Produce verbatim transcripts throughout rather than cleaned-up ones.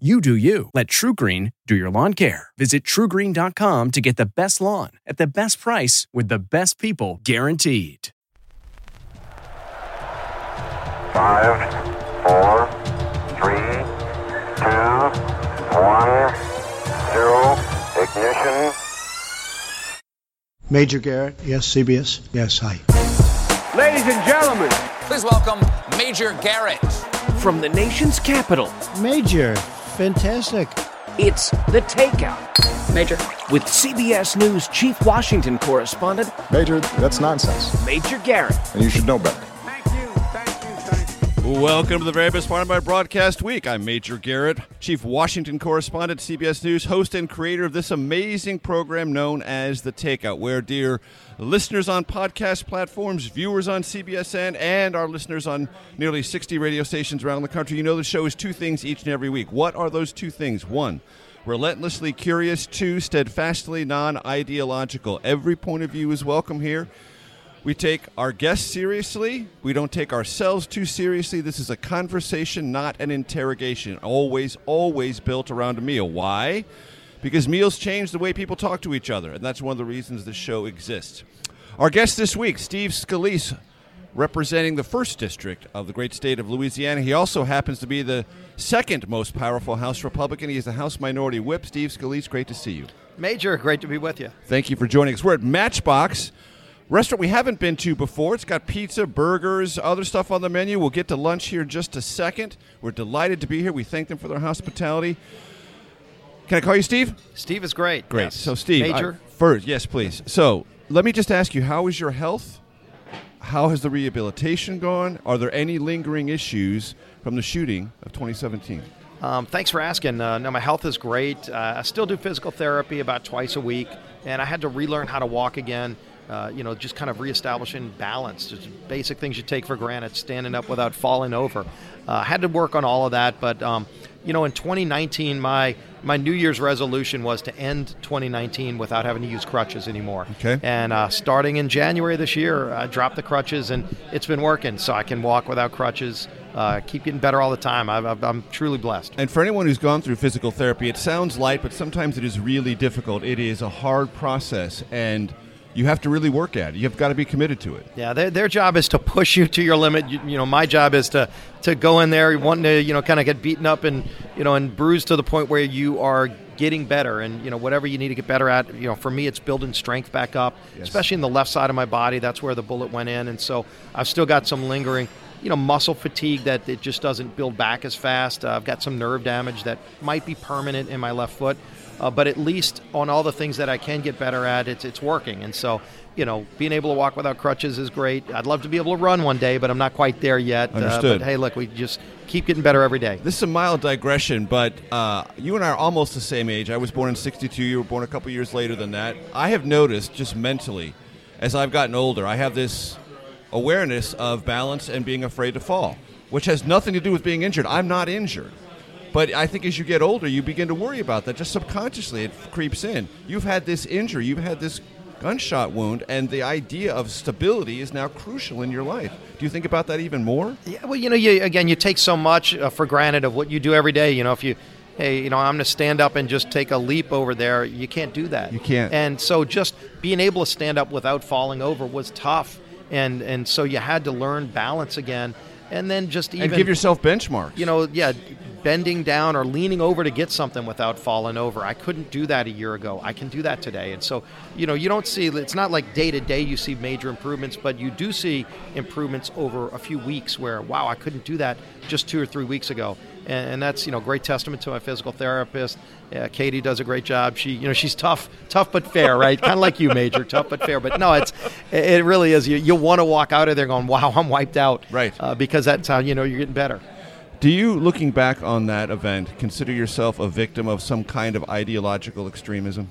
You do you. Let TruGreen do your lawn care. Visit True Green dot com to get the best lawn at the best price with the best people guaranteed. Five, four, three, two, one, zero, ignition. Major Garrett, yes, C B S, yes, hi. Ladies and gentlemen, please welcome Major Garrett. From the nation's capital. Major. Fantastic. It's The Takeout. Major. With C B S News Chief Washington Correspondent. Major, that's nonsense. Major Garrett. And you should know better. Thank you, thank you, thank you. Welcome to the very best part of my broadcast week. I'm Major Garrett, Chief Washington Correspondent, C B S News, host and creator of this amazing program known as The Takeout, where, dear listeners on podcast platforms, viewers on C B S N, and our listeners on nearly sixty radio stations around the country, you know the show is two things each and every week. What are those two things? One, relentlessly curious. Two, steadfastly non-ideological. Every point of view is welcome here. We take our guests seriously. We don't take ourselves too seriously. This is a conversation, not an interrogation. Always, always built around a meal. Why? Because meals change the way people talk to each other, and that's one of the reasons this show exists. Our guest this week, Steve Scalise, representing the first district of the great state of Louisiana. He also happens to be the second most powerful House Republican. He is the House Minority Whip. Steve Scalise, great to see you. Major, great to be with you. Thank you for joining us. We're at Matchbox, restaurant we haven't been to before. It's got pizza, burgers, other stuff on the menu. We'll get to lunch here in just a second. We're delighted to be here. We thank them for their hospitality. Can I call you Steve? Steve is great. Great. Yes. So, Steve. Major? I, first, yes, please. So, let me just ask you, how is your health? How has the rehabilitation gone? Are there any lingering issues from the shooting of twenty seventeen? Um, thanks for asking. Uh, no, my health is great. Uh, I still do physical therapy about twice a week, and I had to relearn how to walk again. Uh, you know, just kind of reestablishing balance, just basic things you take for granted, standing up without falling over. I uh, had to work on all of that, but, um, you know, in twenty nineteen, my, my New Year's resolution was to end twenty nineteen without having to use crutches anymore. Okay. And uh, starting in January this year, I dropped the crutches, and it's been working, so I can walk without crutches, uh, keep getting better all the time. I've, I've, I'm truly blessed. And for anyone who's gone through physical therapy, it sounds light, but sometimes it is really difficult. It is a hard process, and you have to really work at it. You've got to be committed to it. Yeah, their their job is to push you to your limit. You, you know, my job is to, to go in there wanting to, you know, kind of get beaten up and, you know, and bruised to the point where you are getting better. And, you know, whatever you need to get better at, you know, for me, it's building strength back up, yes, especially in the left side of my body. That's where the bullet went in. And so I've still got some lingering, you know, muscle fatigue that it just doesn't build back as fast. Uh, I've got some nerve damage that might be permanent in my left foot. Uh, but at least on all the things that I can get better at, it's it's working. And so, you know, being able to walk without crutches is great. I'd love to be able to run one day, but I'm not quite there yet. Understood. Uh, but, hey, look, we just keep getting better every day. This is a mild digression, but uh, you and I are almost the same age. I was born in sixty-two. You were born a couple years later than that. I have noticed just mentally, as I've gotten older, I have this awareness of balance and being afraid to fall, which has nothing to do with being injured. I'm not injured. But I think as you get older, you begin to worry about that. Just subconsciously, it creeps in. You've had this injury. You've had this gunshot wound, and the idea of stability is now crucial in your life. Do you think about that even more? Yeah, well, you know, you, again, you take so much uh, for granted of what you do every day. You know, if you, hey, you know, I'm going to stand up and just take a leap over there, you can't do that. You can't. And so just being able to stand up without falling over was tough. And, and so you had to learn balance again. And then just even... And give yourself benchmarks. You know, yeah... bending down or leaning over to get something without falling over. I couldn't do that a year ago. I can do that today. And so, you know, you don't see, it's not like day to day you see major improvements, but you do see improvements over a few weeks where, wow, I couldn't do that just two or three weeks ago. And that's, you know, great testament to my physical therapist. Yeah, Katie does a great job. She, you know, she's tough, tough but fair, right? Kind of like you, Major, tough but fair. But no, it's, it really is. You, you want to walk out of there going, wow, I'm wiped out. Right. Uh, because that's how you know you're getting better. Do you, looking back on that event, consider yourself a victim of some kind of ideological extremism?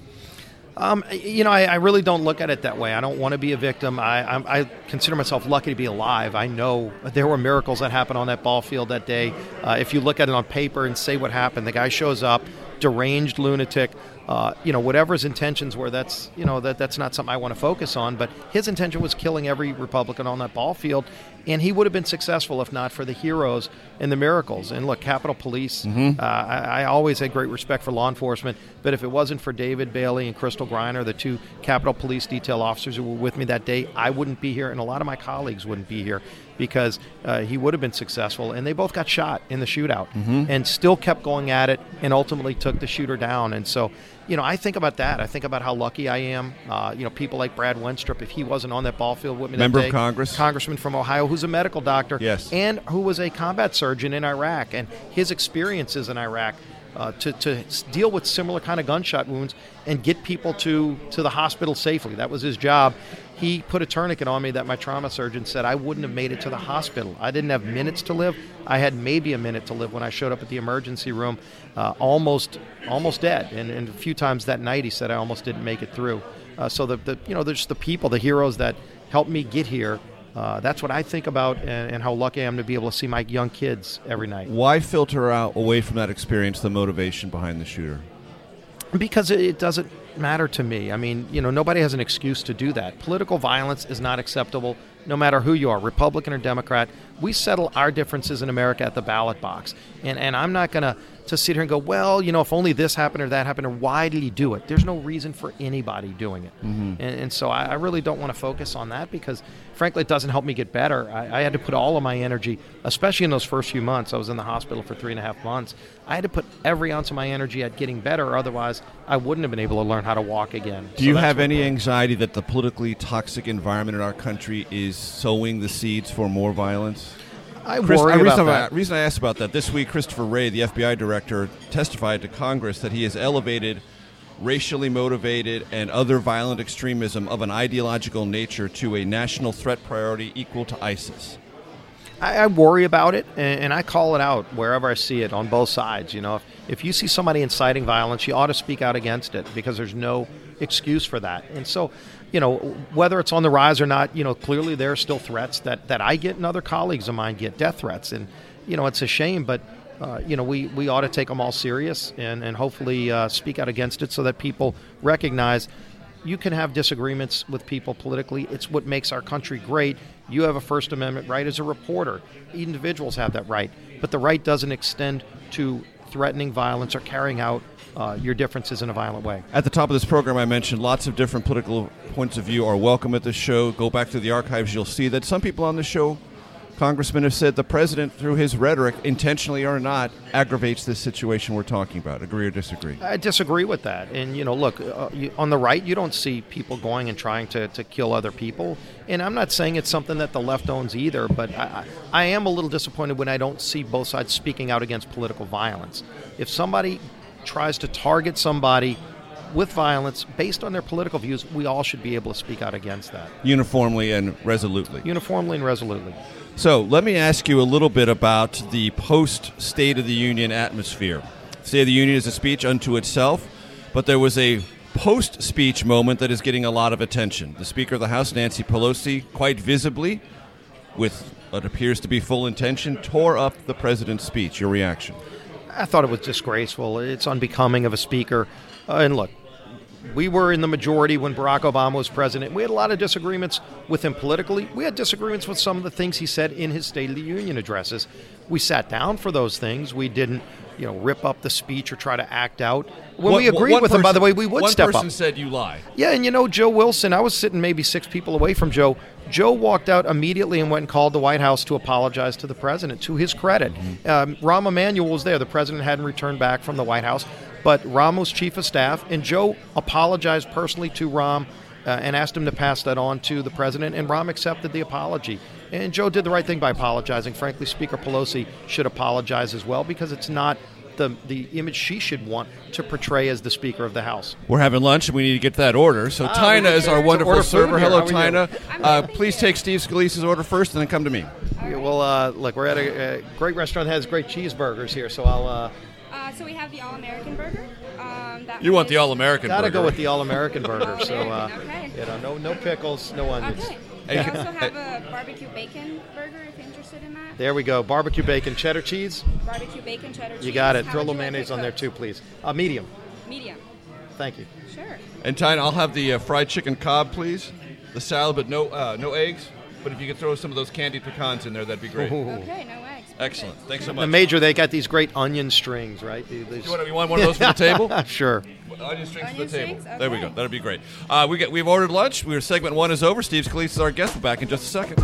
Um, you know, I, I really don't look at it that way. I don't want to be a victim. I, I, I consider myself lucky to be alive. I know there were miracles that happened on that ball field that day. Uh, if you look at it on paper and say what happened, the guy shows up, deranged lunatic. Uh, you know, whatever his intentions were, that's, you know, that that's not something I want to focus on. But his intention was killing every Republican on that ball field. And he would have been successful if not for the heroes and the miracles. And look, Capitol Police, mm-hmm. uh, I, I always had great respect for law enforcement. But if it wasn't for David Bailey and Crystal Greiner, the two Capitol Police detail officers who were with me that day, I wouldn't be here. And a lot of my colleagues wouldn't be here because uh, he would have been successful. And they both got shot in the shootout mm-hmm. and still kept going at it and ultimately took the shooter down. And so, you know, I think about that. I think about how lucky I am. Uh, you know, people like Brad Wenstrup, if he wasn't on that ball field with me that day. Member of Congress. Congressman from Ohio, who's a medical doctor. Yes. And who was a combat surgeon in Iraq. And his experiences in Iraq uh, to, to deal with similar kind of gunshot wounds and get people to, to the hospital safely. That was his job. He put a tourniquet on me that my trauma surgeon said I wouldn't have made it to the hospital. I didn't have minutes to live. I had maybe a minute to live when I showed up at the emergency room, uh, almost almost dead. And, and a few times that night he said I almost didn't make it through. Uh, so, the, the you know, there's the people, the heroes that helped me get here. Uh, that's what I think about and, and how lucky I am to be able to see my young kids every night. Why filter out away from that experience the motivation behind the shooter? Because it doesn't matter to me. I mean, you know, nobody has an excuse to do that. Political violence is not acceptable, no matter who you are, Republican or Democrat. We settle our differences in America at the ballot box. And and I'm not going to to sit here and go, well, you know, if only this happened or that happened, or why did he do it? There's no reason for anybody doing it. Mm-hmm. And, and so I, I really don't want to focus on that because, frankly, it doesn't help me get better. I, I had to put all of my energy, especially in those first few months. I was in the hospital for three and a half months. I had to put every ounce of my energy at getting better. Otherwise, I wouldn't have been able to learn how to walk again. Do so you have any anxiety that the politically toxic environment in our country is sowing the seeds for more violence? I Chris, worry I, about reason that. The reason I asked about that, this week Christopher Wray, the F B I director, testified to Congress that he has elevated racially motivated and other violent extremism of an ideological nature to a national threat priority equal to ISIS. I, I worry about it, and, and I call it out wherever I see it on both sides. You know, if, if you see somebody inciting violence, you ought to speak out against it because there's no excuse for that. And so, you know, whether it's on the rise or not, you know, clearly there are still threats that, that I get and other colleagues of mine get, death threats. And, you know, it's a shame, but, uh, you know, we, we ought to take them all serious and, and hopefully uh, speak out against it so that people recognize you can have disagreements with people politically. It's what makes our country great. You have a First Amendment right as a reporter. Individuals have that right. But the right doesn't extend to threatening violence or carrying out Uh, your differences in a violent way. At the top of this program, I mentioned lots of different political points of view are welcome at this show. Go back to the archives. You'll see that some people on the show, congressmen, have said the president, through his rhetoric, intentionally or not, aggravates this situation we're talking about. Agree or disagree? I disagree with that. And, you know, look, uh, you, on the right, you don't see people going and trying to, to kill other people. And I'm not saying it's something that the left owns either, but I, I, I am a little disappointed when I don't see both sides speaking out against political violence. If somebody tries to target somebody with violence based on their political views, we all should be able to speak out against that. Uniformly and resolutely. Uniformly and resolutely. So let me ask you a little bit about the post-State of the Union atmosphere. State of the Union is a speech unto itself, but there was a post-speech moment that is getting a lot of attention. The Speaker of the House, Nancy Pelosi, quite visibly, with what appears to be full intention, tore up the president's speech. Your reaction? I thought it was disgraceful. It's unbecoming of a speaker. Uh, and look, We were in the majority when Barack Obama was president. We had a lot of disagreements with him politically. We had disagreements with some of the things he said in his State of the Union addresses. We sat down for those things. We didn't, you know, rip up the speech or try to act out. When what, we agreed with person, him, by the way, we would step up. One person said you lie. Yeah, and you know, Joe Wilson, I was sitting maybe six people away from Joe. Joe walked out immediately and went and called the White House to apologize to the president, to his credit. Mm-hmm. Um, Rahm Emanuel was there. The president hadn't returned back from the White House. But Rahm was chief of staff, and Joe apologized personally to Rahm uh, and asked him to pass that on to the president, and Rahm accepted the apology. And Joe did the right thing by apologizing. Frankly, Speaker Pelosi should apologize as well, because it's not the the image she should want to portray as the Speaker of the House. We're having lunch, and we need to get to that order. So uh, Tina is our wonderful server. Hello, Tina. Uh, please take Steve Scalise's order first, and then come to me. Yeah, well, uh, look, we're at a, a great restaurant that has great cheeseburgers here, so I'll... Uh, Uh, so we have the All-American Burger. Um, that you want the All-American gotta Burger. Got to go with the All-American Burger. So, uh, okay. you know, no no pickles, no onions. Okay. We yeah. also have a barbecue bacon burger, if you're interested in that. There we go. Barbecue bacon, cheddar cheese. Barbecue bacon, cheddar cheese. You got it. How Throw a little mayonnaise on there, too, please. Uh, medium. Medium. Thank you. Sure. And, Tyne, I'll have the uh, fried chicken cob, please. The salad, but no uh, no eggs. But if you could throw some of those candied pecans in there, that'd be great. Ooh. Okay, no eggs. Excellent. Thanks so much. The major, they got these great onion strings, right? These... Do you, want, you want one of those for the table? Sure. Onion strings onion for the strings? table. Okay. There we go. That'd be great. Uh, we got, we've ordered lunch. We're, segment one is over. Steve Scalise is our guest. We're back in just a second.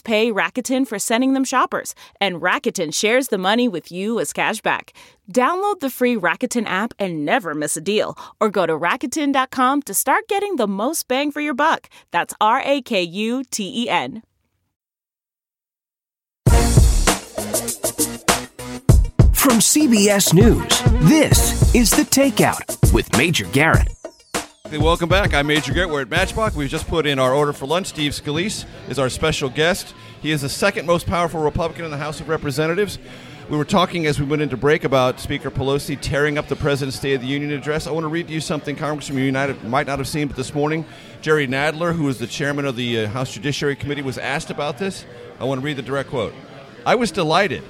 pay Rakuten for sending them shoppers, and Rakuten shares the money with you as cashback. Download the free Rakuten app and never miss a deal, or go to Rakuten dot com to start getting the most bang for your buck. That's R A K U T E N. From C B S News, this is The Takeout with Major Garrett. Welcome back. I'm Major Garrett. We're at Matchbox. We've just put in our order for lunch. Steve Scalise is our special guest. He is the second most powerful Republican in the House of Representatives. We were talking as we went into break about Speaker Pelosi tearing up the President's State of the Union address. I want to read to you something Congressman United might not have seen, but this morning, Jerry Nadler, who is the chairman of the House Judiciary Committee, was asked about this. I want to read the direct quote. "I was delighted.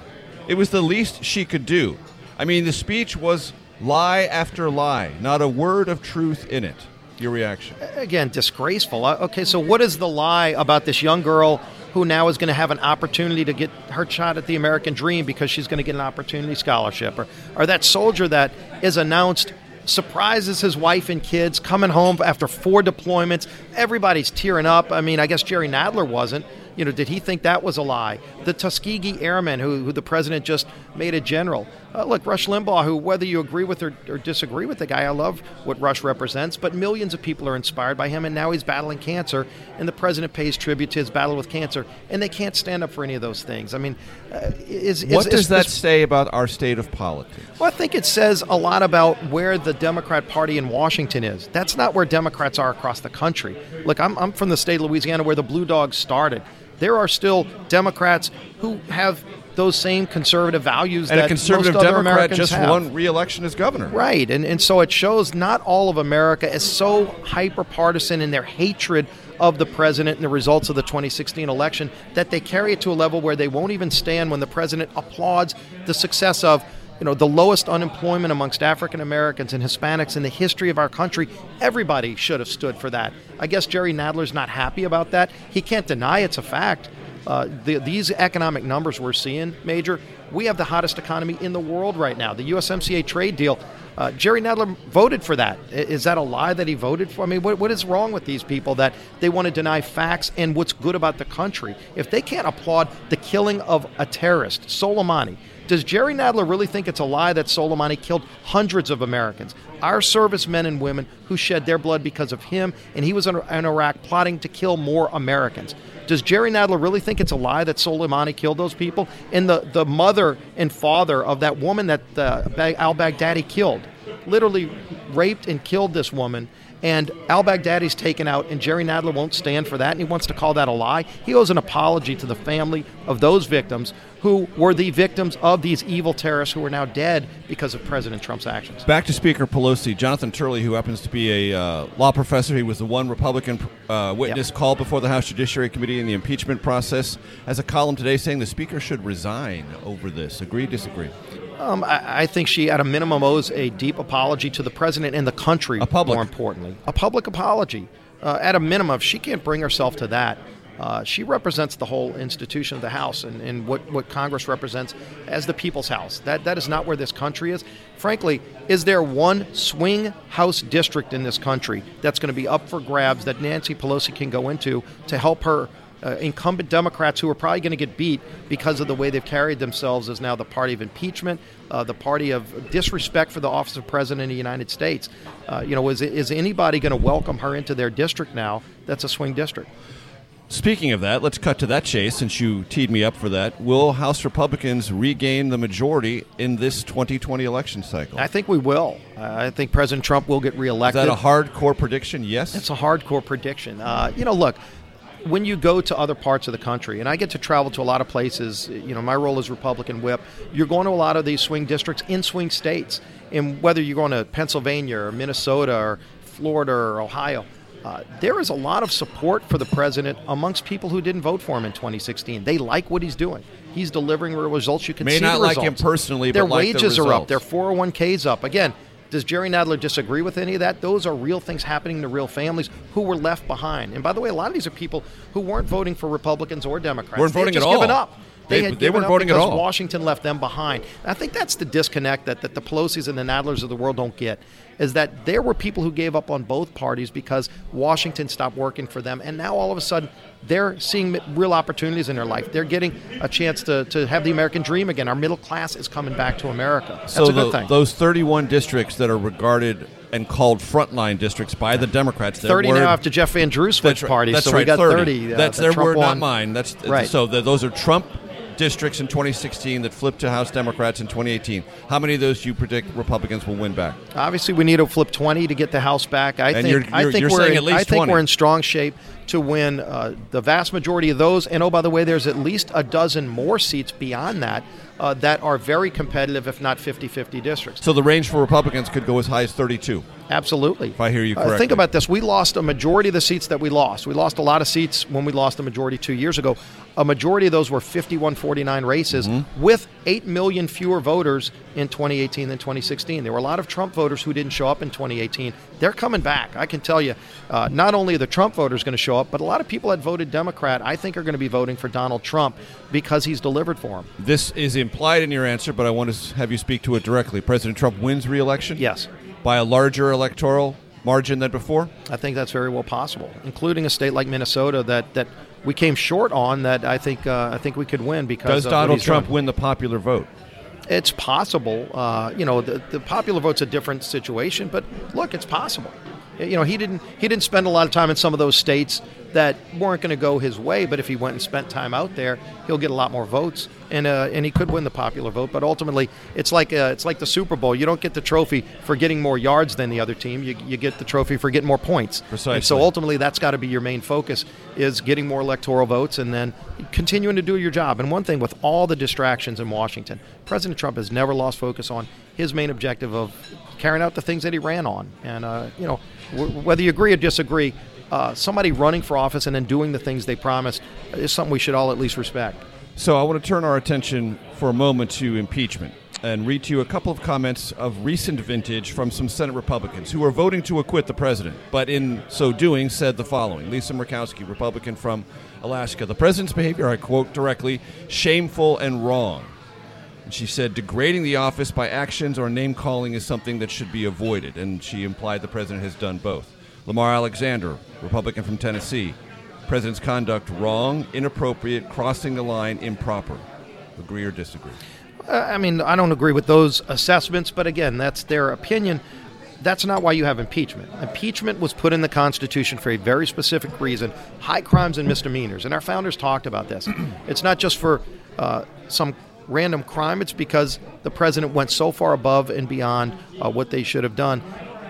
It was the least she could do. I mean, the speech was lie after lie, not a word of truth in it." Your reaction? Again, disgraceful. Okay, so what is the lie about this young girl who now is going to have an opportunity to get her shot at the American dream because she's going to get an opportunity scholarship? Or, or that soldier that is announced, surprises his wife and kids, coming home after four deployments. Everybody's tearing up. I mean, I guess Jerry Nadler wasn't. You know, did he think that was a lie? The Tuskegee Airmen, who, who the president just made a general. Uh, look, Rush Limbaugh, who, whether you agree with or, or disagree with the guy, I love what Rush represents, but millions of people are inspired by him, and now he's battling cancer, and the president pays tribute to his battle with cancer, and they can't stand up for any of those things. I mean, uh, is, is... What does is, that is, say about our state of politics? Well, I think it says a lot about where the Democrat Party in Washington is. That's not where Democrats are across the country. Look, I'm, I'm from the state of Louisiana where the Blue Dogs started. There are still Democrats who have those same conservative values and that most other Democrat Americans have. And a conservative Democrat just won re-election as governor. Right, and, and so it shows not all of America is so hyper-partisan in their hatred of the president and the results of the twenty sixteen election that they carry it to a level where they won't even stand when the president applauds the success of, you know, the lowest unemployment amongst African Americans and Hispanics in the history of our country. Everybody should have stood for that. I guess Jerry Nadler's not happy about that. He can't deny it's a fact. Uh, the, these economic numbers we're seeing, Major, we have the hottest economy in the world right now. The U S M C A trade deal, uh, Jerry Nadler voted for that. Is that a lie that he voted for? I mean, what, what is wrong with these people that they want to deny facts and what's good about the country? If they can't applaud the killing of a terrorist, Soleimani, Does Jerry Nadler really think it's a lie that Soleimani killed hundreds of Americans, our servicemen and women who shed their blood because of him, and he was in Iraq plotting to kill more Americans? Does Jerry Nadler really think it's a lie that Soleimani killed those people and the, the mother and father of that woman that uh, al-Baghdadi killed? Literally raped and killed this woman, and al-Baghdadi's taken out, and Jerry Nadler won't stand for that, and he wants to call that a lie. He owes an apology to the family of those victims who were the victims of these evil terrorists who are now dead because of President Trump's actions. Back to Speaker Pelosi. Jonathan Turley, who happens to be a uh, law professor, he was the one Republican uh, witness yep. called before the House Judiciary Committee in the impeachment process, has a column today saying the Speaker should resign over this. Agree, disagree? Um, I, I think she, at a minimum, owes a deep apology to the president and the country, a public. more importantly. A public apology. Uh, at a minimum, if she can't bring herself to that, uh, she represents the whole institution of the House and, and what, what Congress represents as the people's house. That That is not where this country is. Frankly, is there one swing House district in this country that's going to be up for grabs that Nancy Pelosi can go into to help her Uh, incumbent Democrats who are probably going to get beat because of the way they've carried themselves as now the party of impeachment, uh, the party of disrespect for the office of President of the United States? Uh, you know, is, is anybody going to welcome her into their district now that's a swing district? Speaking of that, let's cut to that chase since you teed me up for that. Will House Republicans regain the majority in this twenty twenty election cycle? I think we will. Uh, I think President Trump will get reelected. Is that a hardcore prediction? Yes. It's a hardcore prediction. Uh, you know, look. When you go to other parts of the country, and I get to travel to a lot of places, you know, my role is Republican whip, you're going to a lot of these swing districts in swing states. And whether you're going to Pennsylvania or Minnesota or Florida or Ohio, uh, there is a lot of support for the president amongst people who didn't vote for him in twenty sixteen. They like what he's doing. He's delivering results. You can see the results. May not like him personally, but like the results. Their wages are up. Their four oh one k's up. Again, does Jerry Nadler disagree with any of that? Those are real things happening to real families who were left behind. And by the way, a lot of these are people who weren't voting for Republicans or Democrats. Weren't voting at all. They had just given up. They, they, had they weren't voting at all. Washington left them behind. And I think that's the disconnect that, that the Pelosi's and the Nadlers of the world don't get, is that there were people who gave up on both parties because Washington stopped working for them. And now all of a sudden, they're seeing real opportunities in their life. They're getting a chance to, to have the American dream again. Our middle class is coming back to America. That's so a good the, thing. Those thirty-one districts that are regarded and called frontline districts by the Democrats. thirty were, now after Jeff Van Drew's switch party, that's so right, we got thirty. thirty uh, that's that their Trump word, won. Not mine. That's right. So the, those are Trump districts in twenty sixteen that flipped to House Democrats in twenty eighteen. How many of those do you predict Republicans will win back? Obviously, we need to flip twenty to get the House back. I and think, you're, you're, I think you're we're saying in, at least I think twenty. We're in strong shape to win uh, the vast majority of those. And, oh, by the way, there's at least a dozen more seats beyond that uh, that are very competitive, if not fifty-fifty districts. So the range for Republicans could go as high as thirty-two. Absolutely. If I hear you correctly. Uh, think about this. We lost a majority of the seats that we lost. We lost a lot of seats when we lost the majority two years ago. A majority of those were fifty-one forty-nine races mm-hmm. with eight million fewer voters in twenty eighteen than twenty sixteen. There were a lot of Trump voters who didn't show up in twenty eighteen. They're coming back. I can tell you, uh, not only are the Trump voters going to show up, but a lot of people that voted Democrat, I think, are going to be voting for Donald Trump because he's delivered for them. This is implied in your answer, but I want to have you speak to it directly. President Trump wins re-election? Yes. By a larger electoral margin than before? I think that's very well possible, including a state like Minnesota that, that we came short on that I think uh, I think we could win because. Does Donald Trump win the popular vote? It's possible. Uh, you know, the, the popular vote's a different situation, but look, it's possible. You know, he didn't he didn't spend a lot of time in some of those states that weren't going to go his way, but if he went and spent time out there, he'll get a lot more votes, and uh, and he could win the popular vote. But ultimately, it's like uh, it's like the Super Bowl. You don't get the trophy for getting more yards than the other team. You you get the trophy for getting more points. Precisely. And so ultimately, that's got to be your main focus, is getting more electoral votes and then continuing to do your job. And one thing, with all the distractions in Washington, President Trump has never lost focus on his main objective of carrying out the things that he ran on. And, uh, you know, w- whether you agree or disagree, Uh, somebody running for office and then doing the things they promised is something we should all at least respect. So I want to turn our attention for a moment to impeachment and read to you a couple of comments of recent vintage from some Senate Republicans who are voting to acquit the president, but in so doing said the following. Lisa Murkowski, Republican from Alaska. The president's behavior, I quote directly, shameful and wrong. And she said degrading the office by actions or name-calling is something that should be avoided, and she implied the president has done both. Lamar Alexander, Republican from Tennessee. President's conduct wrong, inappropriate, crossing the line, improper. Agree or disagree? I mean, I don't agree with those assessments, but again, that's their opinion. That's not why you have impeachment. Impeachment was put in the Constitution for a very specific reason, high crimes and misdemeanors. And our founders talked about this. It's not just for uh, some random crime. It's because the president went so far above and beyond uh, what they should have done.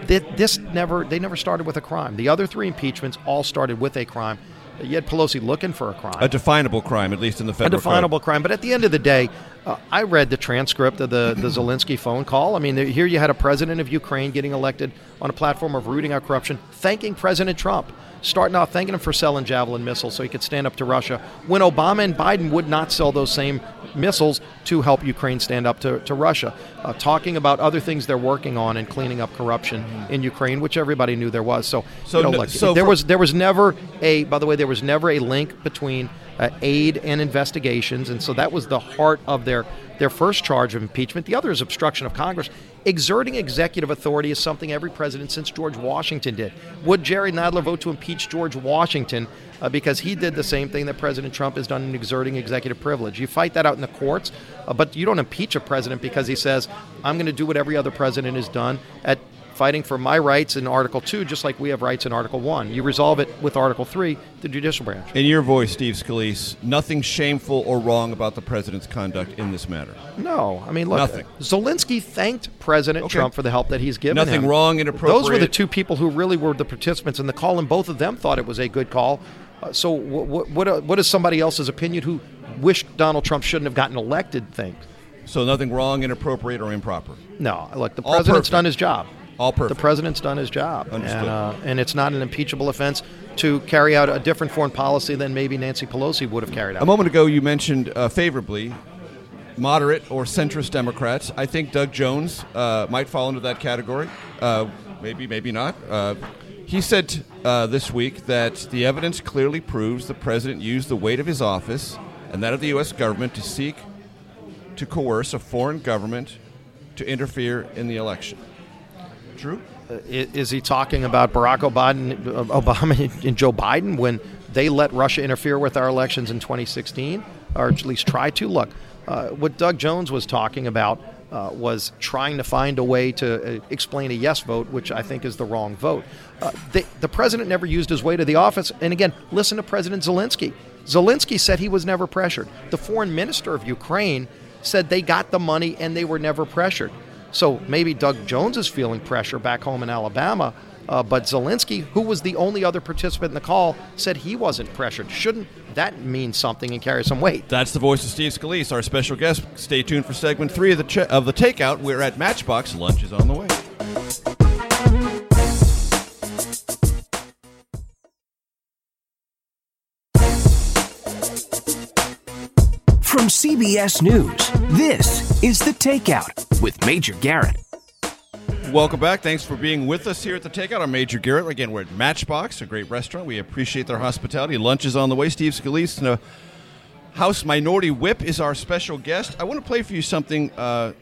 This never, they never started with a crime. The other three impeachments all started with a crime. You had Pelosi looking for a crime. A definable crime, at least in the federal A definable code. crime. But at the end of the day, uh, I read the transcript of the, the Zelensky phone call. I mean, here you had a president of Ukraine getting elected on a platform of rooting out corruption, thanking President Trump, starting off thanking him for selling Javelin missiles so he could stand up to Russia, when Obama and Biden would not sell those same missiles to help Ukraine stand up to, to Russia, uh, talking about other things they're working on and cleaning up corruption in Ukraine, which everybody knew there was. So, so, you know, like, so there, for- was, there was never a, by the way, there was never a link between uh, aid and investigations, and so that was the heart of their, their first charge of impeachment. The other is obstruction of Congress. Exerting executive authority is something every president since George Washington did. Would Jerry Nadler vote to impeach George Washington uh, because he did the same thing that President Trump has done in exerting executive privilege? You fight that out in the courts, uh, but you don't impeach a president because he says, I'm going to do what every other president has done at fighting for my rights in Article two, just like we have rights in Article one. You resolve it with Article three, the judicial branch. In your voice, Steve Scalise, nothing shameful or wrong about the president's conduct in this matter? No. I mean, look, nothing. Zelensky thanked President okay. Trump for the help that he's given nothing him. Nothing wrong, inappropriate. Those were the two people who really were the participants in the call, and both of them thought it was a good call. Uh, so what, what, what is somebody else's opinion who wished Donald Trump shouldn't have gotten elected think? So nothing wrong, inappropriate, or improper? No. Look, the All president's perfect. done his job. All perfect. The president's done his job, and, uh, and it's not an impeachable offense to carry out a different foreign policy than maybe Nancy Pelosi would have carried out. A moment ago, you mentioned uh, favorably moderate or centrist Democrats. I think Doug Jones uh, might fall into that category. Uh, maybe, maybe not. Uh, he said uh, this week that the evidence clearly proves the president used the weight of his office and that of the U S government to seek to coerce a foreign government to interfere in the election. True. Uh, is he talking about Barack Obama, Obama and Joe Biden when they let Russia interfere with our elections in twenty sixteen, or at least try to? Look, uh, what Doug Jones was talking about uh, was trying to find a way to uh, explain a yes vote, which I think is the wrong vote. Uh, the, the president never used his way to the office. And again, listen to President Zelensky. Zelensky said he was never pressured. The foreign minister of Ukraine said they got the money and they were never pressured. So maybe Doug Jones is feeling pressure back home in Alabama, uh, but Zelensky, who was the only other participant in the call, said he wasn't pressured. Shouldn't that mean something and carry some weight? That's the voice of Steve Scalise, our special guest. Stay tuned for segment three of the, che- of the Takeout. We're at Matchbox. Lunch is on the way. From C B S News, this is The Takeout with Major Garrett. Welcome back. Thanks for being with us here at The Takeout. I'm Major Garrett. Again, we're at Matchbox, a great restaurant. We appreciate their hospitality. Lunch is on the way. Steve Scalise, the House Minority Whip, is our special guest. I want to play for you something, uh,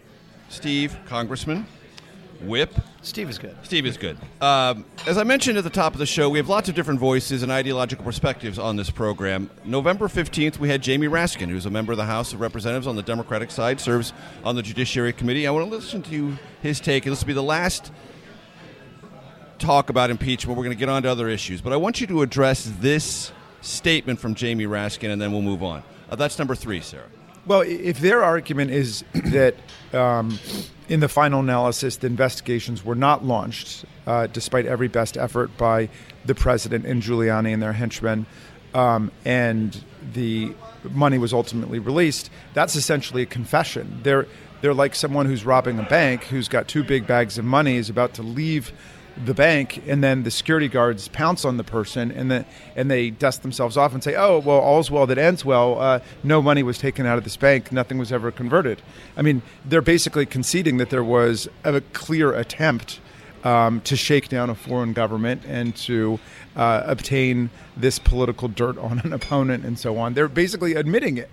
Steve, Congressman, Whip. Steve is good. Steve is good. Um, as I mentioned at the top of the show, we have lots of different voices and ideological perspectives on this program. November fifteenth, we had Jamie Raskin, who's a member of the House of Representatives on the Democratic side, serves on the Judiciary Committee. I want to listen to his take, and this will be the last talk about impeachment. We're going to get on to other issues. But I want you to address this statement from Jamie Raskin, and then we'll move on. Uh, that's number three, Sarah. Well, if their argument is that um, in the final analysis, the investigations were not launched, uh, despite every best effort by the president and Giuliani and their henchmen, um, and the money was ultimately released, that's essentially a confession. They're they're like someone who's robbing a bank, who's got two big bags of money, is about to leave the bank, and then the security guards pounce on the person, and the, and they dust themselves off and say, oh, well, all's well that ends well. Uh, no money was taken out of this bank. Nothing was ever converted. I mean, they're basically conceding that there was a clear attempt um, to shake down a foreign government and to uh, obtain this political dirt on an opponent and so on. They're basically admitting it.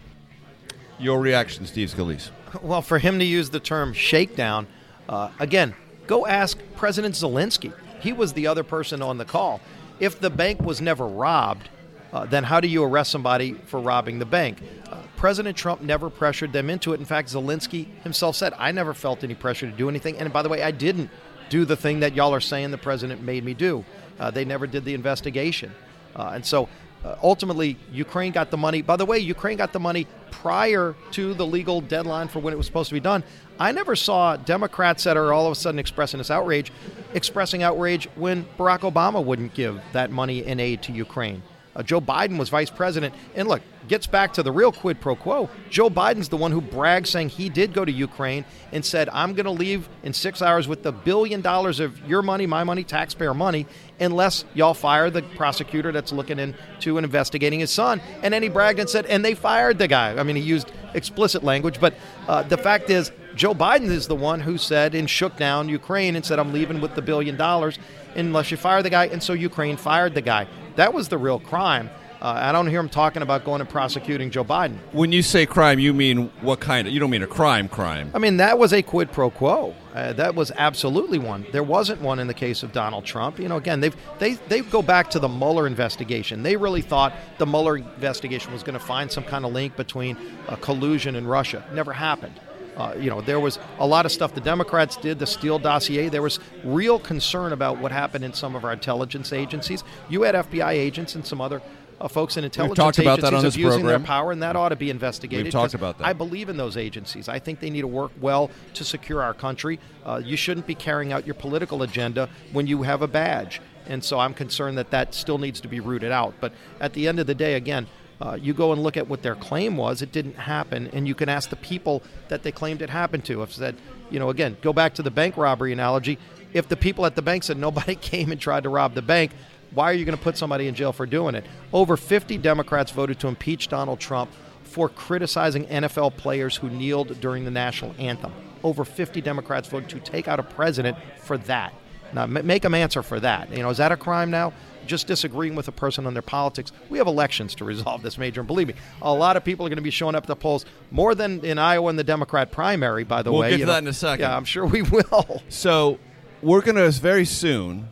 Your reaction, Steve Scalise? Well, for him to use the term shakedown, uh, again, go ask President Zelensky. He was the other person on the call. If the bank was never robbed, uh, then how do you arrest somebody for robbing the bank? Uh, President Trump never pressured them into it. In fact, Zelensky himself said, I never felt any pressure to do anything. And by the way, I didn't do the thing that y'all are saying the president made me do. Uh, they never did the investigation. Uh, and so uh, ultimately, Ukraine got the money. By the way, Ukraine got the money prior to the legal deadline for when it was supposed to be done. I never saw Democrats that are all of a sudden expressing this outrage, expressing outrage when Barack Obama wouldn't give that money in aid to Ukraine. Uh, Joe Biden was vice president. And look, gets back to the real quid pro quo. Joe Biden's the one who bragged saying he did go to Ukraine and said, I'm going to leave in six hours with the billion dollars of your money, my money, taxpayer money, unless y'all fire the prosecutor that's looking into and investigating his son. And then he bragged and said, and they fired the guy. I mean, he used explicit language. But uh, the fact is, Joe Biden is the one who said and shook down Ukraine and said, I'm leaving with the billion dollars unless you fire the guy. And so Ukraine fired the guy. That was the real crime. Uh, I don't hear him talking about going and prosecuting Joe Biden. When you say crime, you mean what kind of, you don't mean a crime crime. I mean, that was a quid pro quo. Uh, that was absolutely one. There wasn't one in the case of Donald Trump. You know, again, they've, they they go back to the Mueller investigation. They really thought the Mueller investigation was going to find some kind of link between uh, collusion and Russia. Never happened. Uh, you know, there was a lot of stuff the Democrats did, the Steele dossier. There was real concern about what happened in some of our intelligence agencies. You had F B I agents and some other uh, folks in intelligence agencies abusing their power, and that ought to be investigated. We've talked about that. I believe in those agencies. I think they need to work well to secure our country. Uh, you shouldn't be carrying out your political agenda when you have a badge. And so I'm concerned that that still needs to be rooted out. But at the end of the day, again, Uh, you go and look at what their claim was. It didn't happen. And you can ask the people that they claimed it happened to. If that, you know, again, go back to the bank robbery analogy. If the people at the bank said nobody came and tried to rob the bank, why are you going to put somebody in jail for doing it? Over fifty Democrats voted to impeach Donald Trump for criticizing N F L players who kneeled during the national anthem. Over fifty Democrats voted to take out a president for that. Now, make them answer for that. You know, is that a crime now? Just disagreeing with a person on their politics. We have elections to resolve this, Major. And believe me, a lot of people are going to be showing up at the polls, more than in Iowa in the Democrat primary, by the way. We'll get to that in a second. Yeah, I'm sure we will. So we're going to very soon,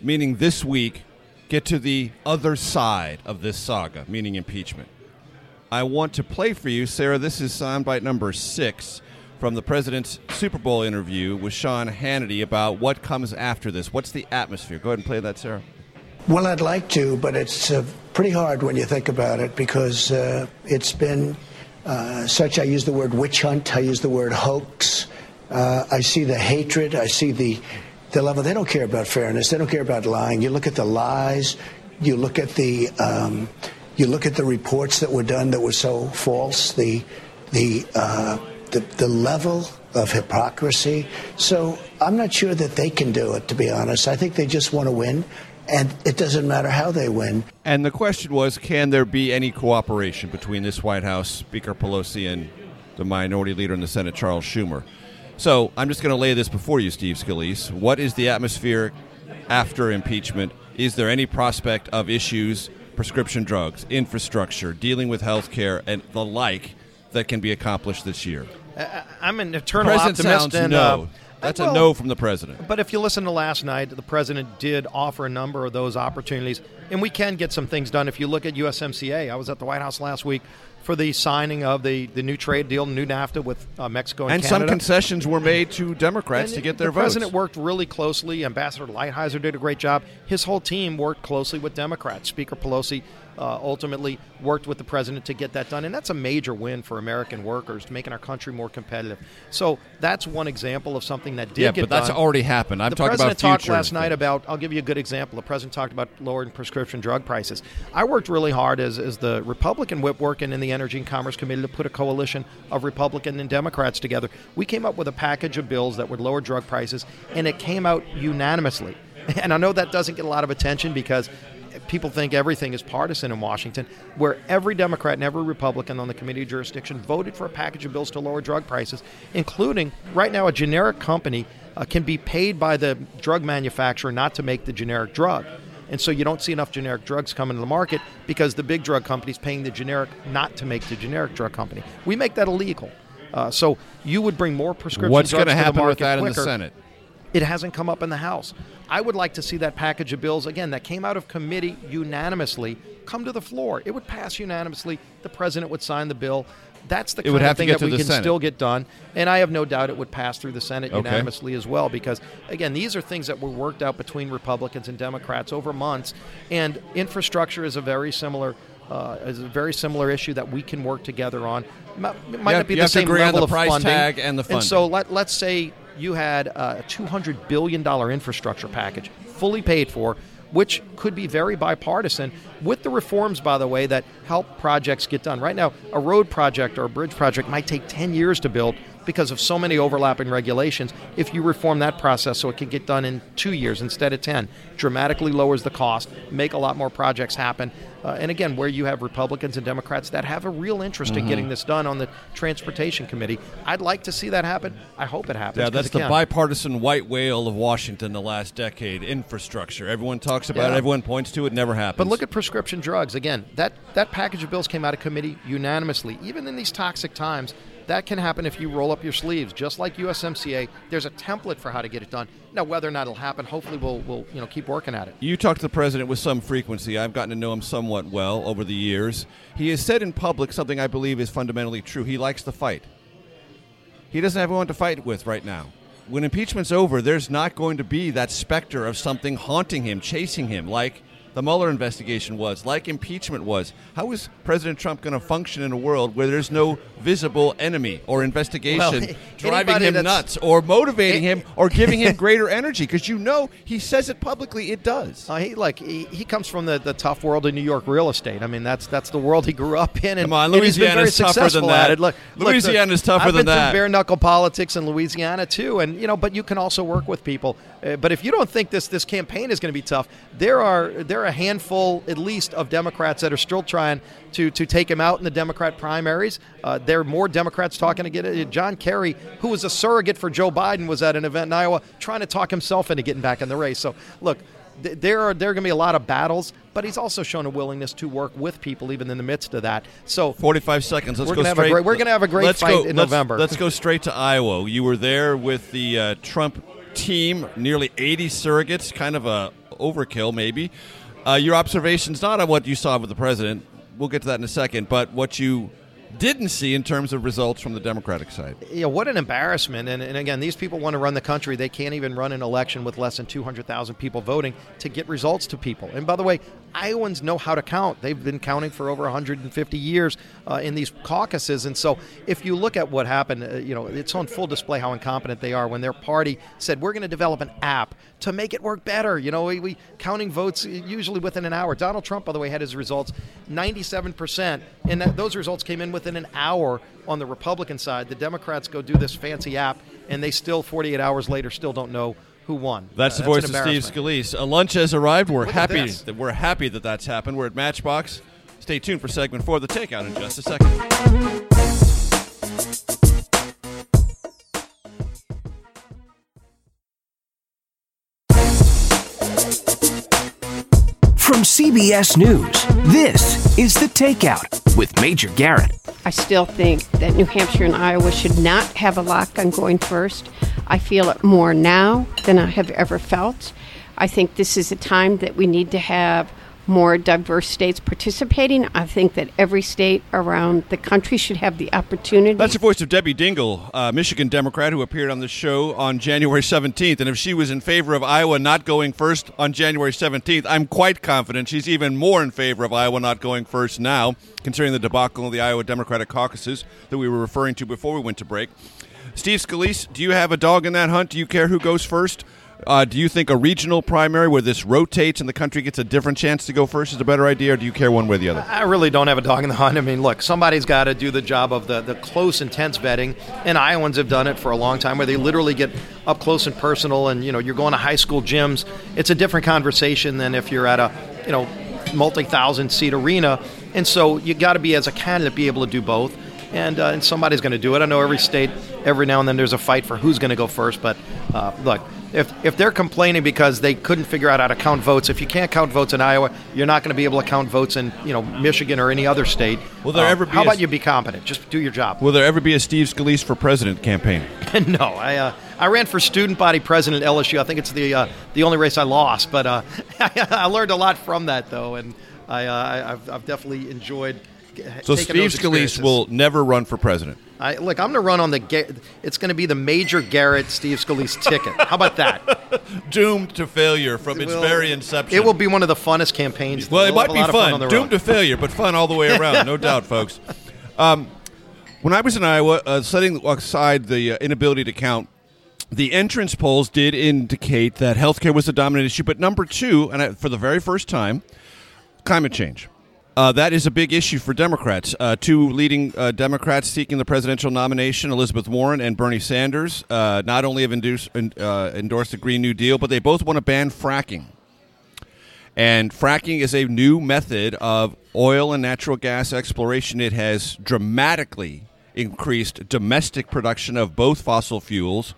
meaning this week, get to the other side of this saga, meaning impeachment. I want to play for you, Sarah. This is soundbite number six from the president's Super Bowl interview with Sean Hannity about what comes after this. What's the atmosphere? Go ahead and play that, Sarah. Well, I'd like to, but it's uh, pretty hard when you think about it because uh, it's been uh, such, I use the word witch hunt, I use the word hoax. Uh, I see the hatred, I see the, the level. They don't care about fairness, they don't care about lying. You look at the lies, you look at the, um, you look at the reports that were done that were so false, the, the, uh, the, the level of hypocrisy. So I'm not sure that they can do it, to be honest. I think they just want to win. And it doesn't matter how they win. And the question was, can there be any cooperation between this White House, Speaker Pelosi, and the minority leader in the Senate, Charles Schumer? So I'm just going to lay this before you, Steve Scalise. What is the atmosphere after impeachment? Is there any prospect of issues, prescription drugs, infrastructure, dealing with health care, and the like that can be accomplished this year? I, I'm an eternal optimist. Sounds and, no. Uh, That's well, a no from the president. But if you listen to last night, the president did offer a number of those opportunities. And we can get some things done. If you look at U S M C A, I was at the White House last week for the signing of the, the new trade deal, new NAFTA with uh, Mexico and, and Canada. And some concessions were made to Democrats and to get their the votes. The president worked really closely. Ambassador Lighthizer did a great job. His whole team worked closely with Democrats. Speaker Pelosi uh, ultimately worked with the president to get that done. And that's a major win for American workers, making our country more competitive. So that's one example of something that did yeah, get done. Yeah, but that's already happened. I'm the talking about future. The president talked last night about, I'll give you a good example. The president talked about lowering prescription drug prices. I worked really hard as, as the Republican whip working in the Energy and Commerce Committee to put a coalition of Republican and Democrats together. We came up with a package of bills that would lower drug prices, and it came out unanimously. And I know that doesn't get a lot of attention because people think everything is partisan in Washington, where every Democrat and every Republican on the committee of jurisdiction voted for a package of bills to lower drug prices, including right now a generic company uh, can be paid by the drug manufacturer not to make the generic drug. And so you don't see enough generic drugs coming to the market because the big drug company's paying the generic not to make the generic drug company. We make that illegal. Uh, so you would bring more prescription drugs to the market. What's going to happen with that in the Senate? It hasn't come up in the House. I would like to see that package of bills, again, that came out of committee unanimously come to the floor. It would pass unanimously. The president would sign the bill. That's the kind of thing that we can Senate. still get done. And I have no doubt it would pass through the Senate okay. unanimously as well because, again, these are things that were worked out between Republicans and Democrats over months. And infrastructure is a very similar uh, is a very similar issue that we can work together on. It might have, not be the same level of funding. You have to agree on the price tag and the funding. And so let, let's say you had a two hundred billion dollars infrastructure package fully paid for, which could be very bipartisan with the reforms, by the way, that help projects get done. Right now, a road project or a bridge project might take ten years to build because of so many overlapping regulations. If you reform that process so it can get done in two years instead of ten, dramatically lowers the cost, make a lot more projects happen. Uh, and again, where you have Republicans and Democrats that have a real interest mm-hmm. in getting this done on the Transportation Committee, I'd like to see that happen. I hope it happens. Yeah, that's the bipartisan white whale of Washington the last decade, infrastructure. Everyone talks about yeah. it, everyone points to it, never happens. But look at prescription drugs. Again, that, that package of bills came out of committee unanimously, even in these toxic times. That can happen if you roll up your sleeves. Just like U S M C A, there's a template for how to get it done. Now, whether or not it'll happen, hopefully we'll, we'll you know, keep working at it. You talk to the president with some frequency. I've gotten to know him somewhat well over the years. He has said in public something I believe is fundamentally true. He likes to fight. He doesn't have anyone to fight with right now. When impeachment's over, there's not going to be that specter of something haunting him, chasing him, like the Mueller investigation was, like impeachment was. How is President Trump going to function in a world where there's no visible enemy or investigation well, driving him nuts or motivating it, him or giving him greater energy? Because you know he says it publicly, it does. Uh, he, like, he, he comes from the, the tough world of New York real estate. I mean, that's that's the world he grew up in. And, Come on, Louisiana's tougher than that. Look, Louisiana's look, the, tougher than that. I've been through bare-knuckle politics in Louisiana, too. And you know, but you can also work with people. Uh, but if you don't think this, this campaign is going to be tough, there are there are a handful, at least, of Democrats that are still trying to, to take him out in the Democrat primaries. Uh, there are more Democrats talking to get it. John Kerry, who was a surrogate for Joe Biden, was at an event in Iowa trying to talk himself into getting back in the race. So, look, th- there are there are going to be a lot of battles, but he's also shown a willingness to work with people even in the midst of that. So, forty-five seconds. Let's we're go gonna straight. Have a great, we're going to have a great let's fight go, in let's, November. Let's go straight to Iowa. You were there with the uh, Trump team, nearly eighty surrogates, kind of a overkill maybe. Uh, your observations, not on what you saw with the president, we'll get to that in a second, but what you didn't see in terms of results from the Democratic side. Yeah, what an embarrassment. And, and again, these people want to run the country. They can't even run an election with less than two hundred thousand people voting to get results to people. And by the way, Iowans know how to count. They've been counting for over one hundred fifty years uh, in these caucuses. And so if you look at what happened, uh, you know, it's on full display how incompetent they are when their party said, we're going to develop an app to make it work better. You know, we, we counting votes usually within an hour. Donald Trump, by the way, had his results ninety-seven percent. And that, those results came in within an hour on the Republican side. The Democrats go do this fancy app, and they still, forty-eight hours later, still don't know who won. That's uh, the that's voice of Steve Scalise. A lunch has arrived. We're Look happy that we're happy that that's happened. We're at Matchbox. Stay tuned for segment four of The Takeout in just a second. From C B S News, this is The Takeout with Major Garrett. I still think that New Hampshire and Iowa should not have a lock on going first. I feel it more now than I have ever felt. I think this is a time that we need to have more diverse states participating. I think that every state around the country should have the opportunity. That's the voice of Debbie Dingell, a Michigan Democrat who appeared on the show on January seventeenth. And if she was in favor of Iowa not going first on January seventeenth, I'm quite confident she's even more in favor of Iowa not going first now, considering the debacle of the Iowa Democratic caucuses that we were referring to before we went to break. Steve Scalise, do you have a dog in that hunt? Do you care who goes first? Uh, do you think a regional primary where this rotates and the country gets a different chance to go first is a better idea, or do you care one way or the other? I really don't have a dog in the hunt. I mean, look, somebody's got to do the job of the, the close, intense vetting, and Iowans have done it for a long time where they literally get up close and personal, and, you know, you're going to high school gyms. It's a different conversation than if you're at a, you know, multi-thousand-seat arena, and so you got to be, as a candidate, be able to do both. And, uh, and somebody's going to do it. I know every state, every now and then there's a fight for who's going to go first. But uh, look, if if they're complaining because they couldn't figure out how to count votes, if you can't count votes in Iowa, you're not going to be able to count votes in you know Michigan or any other state. Will there uh, ever be how a, about you be competent? Just do your job. Will there ever be a Steve Scalise for president campaign? No, I uh, I ran for student body president at L S U. I think it's the uh, the only race I lost. But uh, I learned a lot from that, though. And I, uh, I've, I've definitely enjoyed. So Steve Scalise will never run for president. I, look, I'm going to run on the – it's going to be the Major Garrett Steve Scalise ticket. How about that? Doomed to failure from its will, very inception. It will be one of the funnest campaigns. Well, it might be fun. fun Doomed to failure, but fun all the way around. No doubt, folks. Um, when I was in Iowa, uh, setting aside the uh, inability to count, the entrance polls did indicate that healthcare was the dominant issue. But number two, and I, for the very first time, climate change. Uh, that is a big issue for Democrats. Uh, two leading uh, Democrats seeking the presidential nomination, Elizabeth Warren and Bernie Sanders, uh, not only have induced, uh, endorsed the Green New Deal, but they both want to ban fracking. And fracking is a new method of oil and natural gas exploration. It has dramatically increased domestic production of both fossil fuels,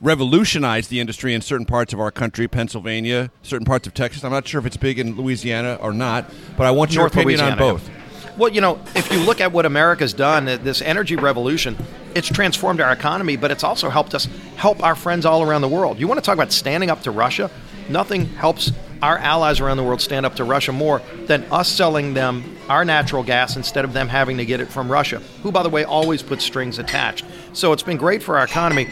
revolutionized the industry in certain parts of our country, Pennsylvania, certain parts of Texas. I'm not sure if it's big in Louisiana or not, but I want your North opinion Louisiana. on both. Well, you know, if you look at what America's done, this energy revolution, it's transformed our economy, but it's also helped us help our friends all around the world. You want to talk about standing up to Russia? Nothing helps our allies around the world stand up to Russia more than us selling them our natural gas instead of them having to get it from Russia, who, by the way, always puts strings attached. So it's been great for our economy.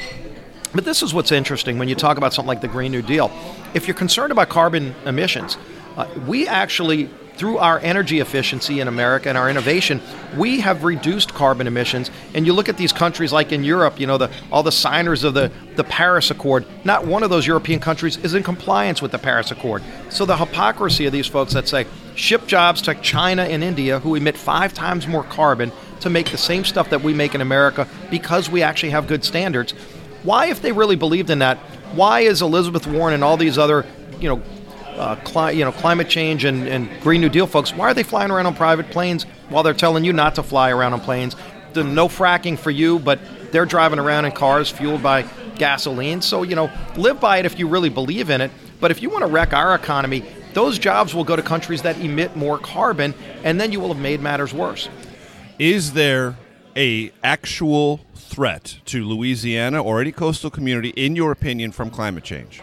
But this is what's interesting when you talk about something like the Green New Deal. If you're concerned about carbon emissions, uh, we actually, through our energy efficiency in America and our innovation, we have reduced carbon emissions. And you look at these countries like in Europe, you know, the, all the signers of the, the Paris Accord, not one of those European countries is in compliance with the Paris Accord. So the hypocrisy of these folks that say, ship jobs to China and India, who emit five times more carbon to make the same stuff that we make in America because we actually have good standards. Why, if they really believed in that, why is Elizabeth Warren and all these other, you know, uh, cli- you know, climate change and, and Green New Deal folks, why are they flying around on private planes while they're telling you not to fly around on planes? The no fracking for you, but they're driving around in cars fueled by gasoline. So, you know, live by it if you really believe in it. But if you want to wreck our economy, those jobs will go to countries that emit more carbon, and then you will have made matters worse. Is there a actual threat to Louisiana or any coastal community, in your opinion, from climate change?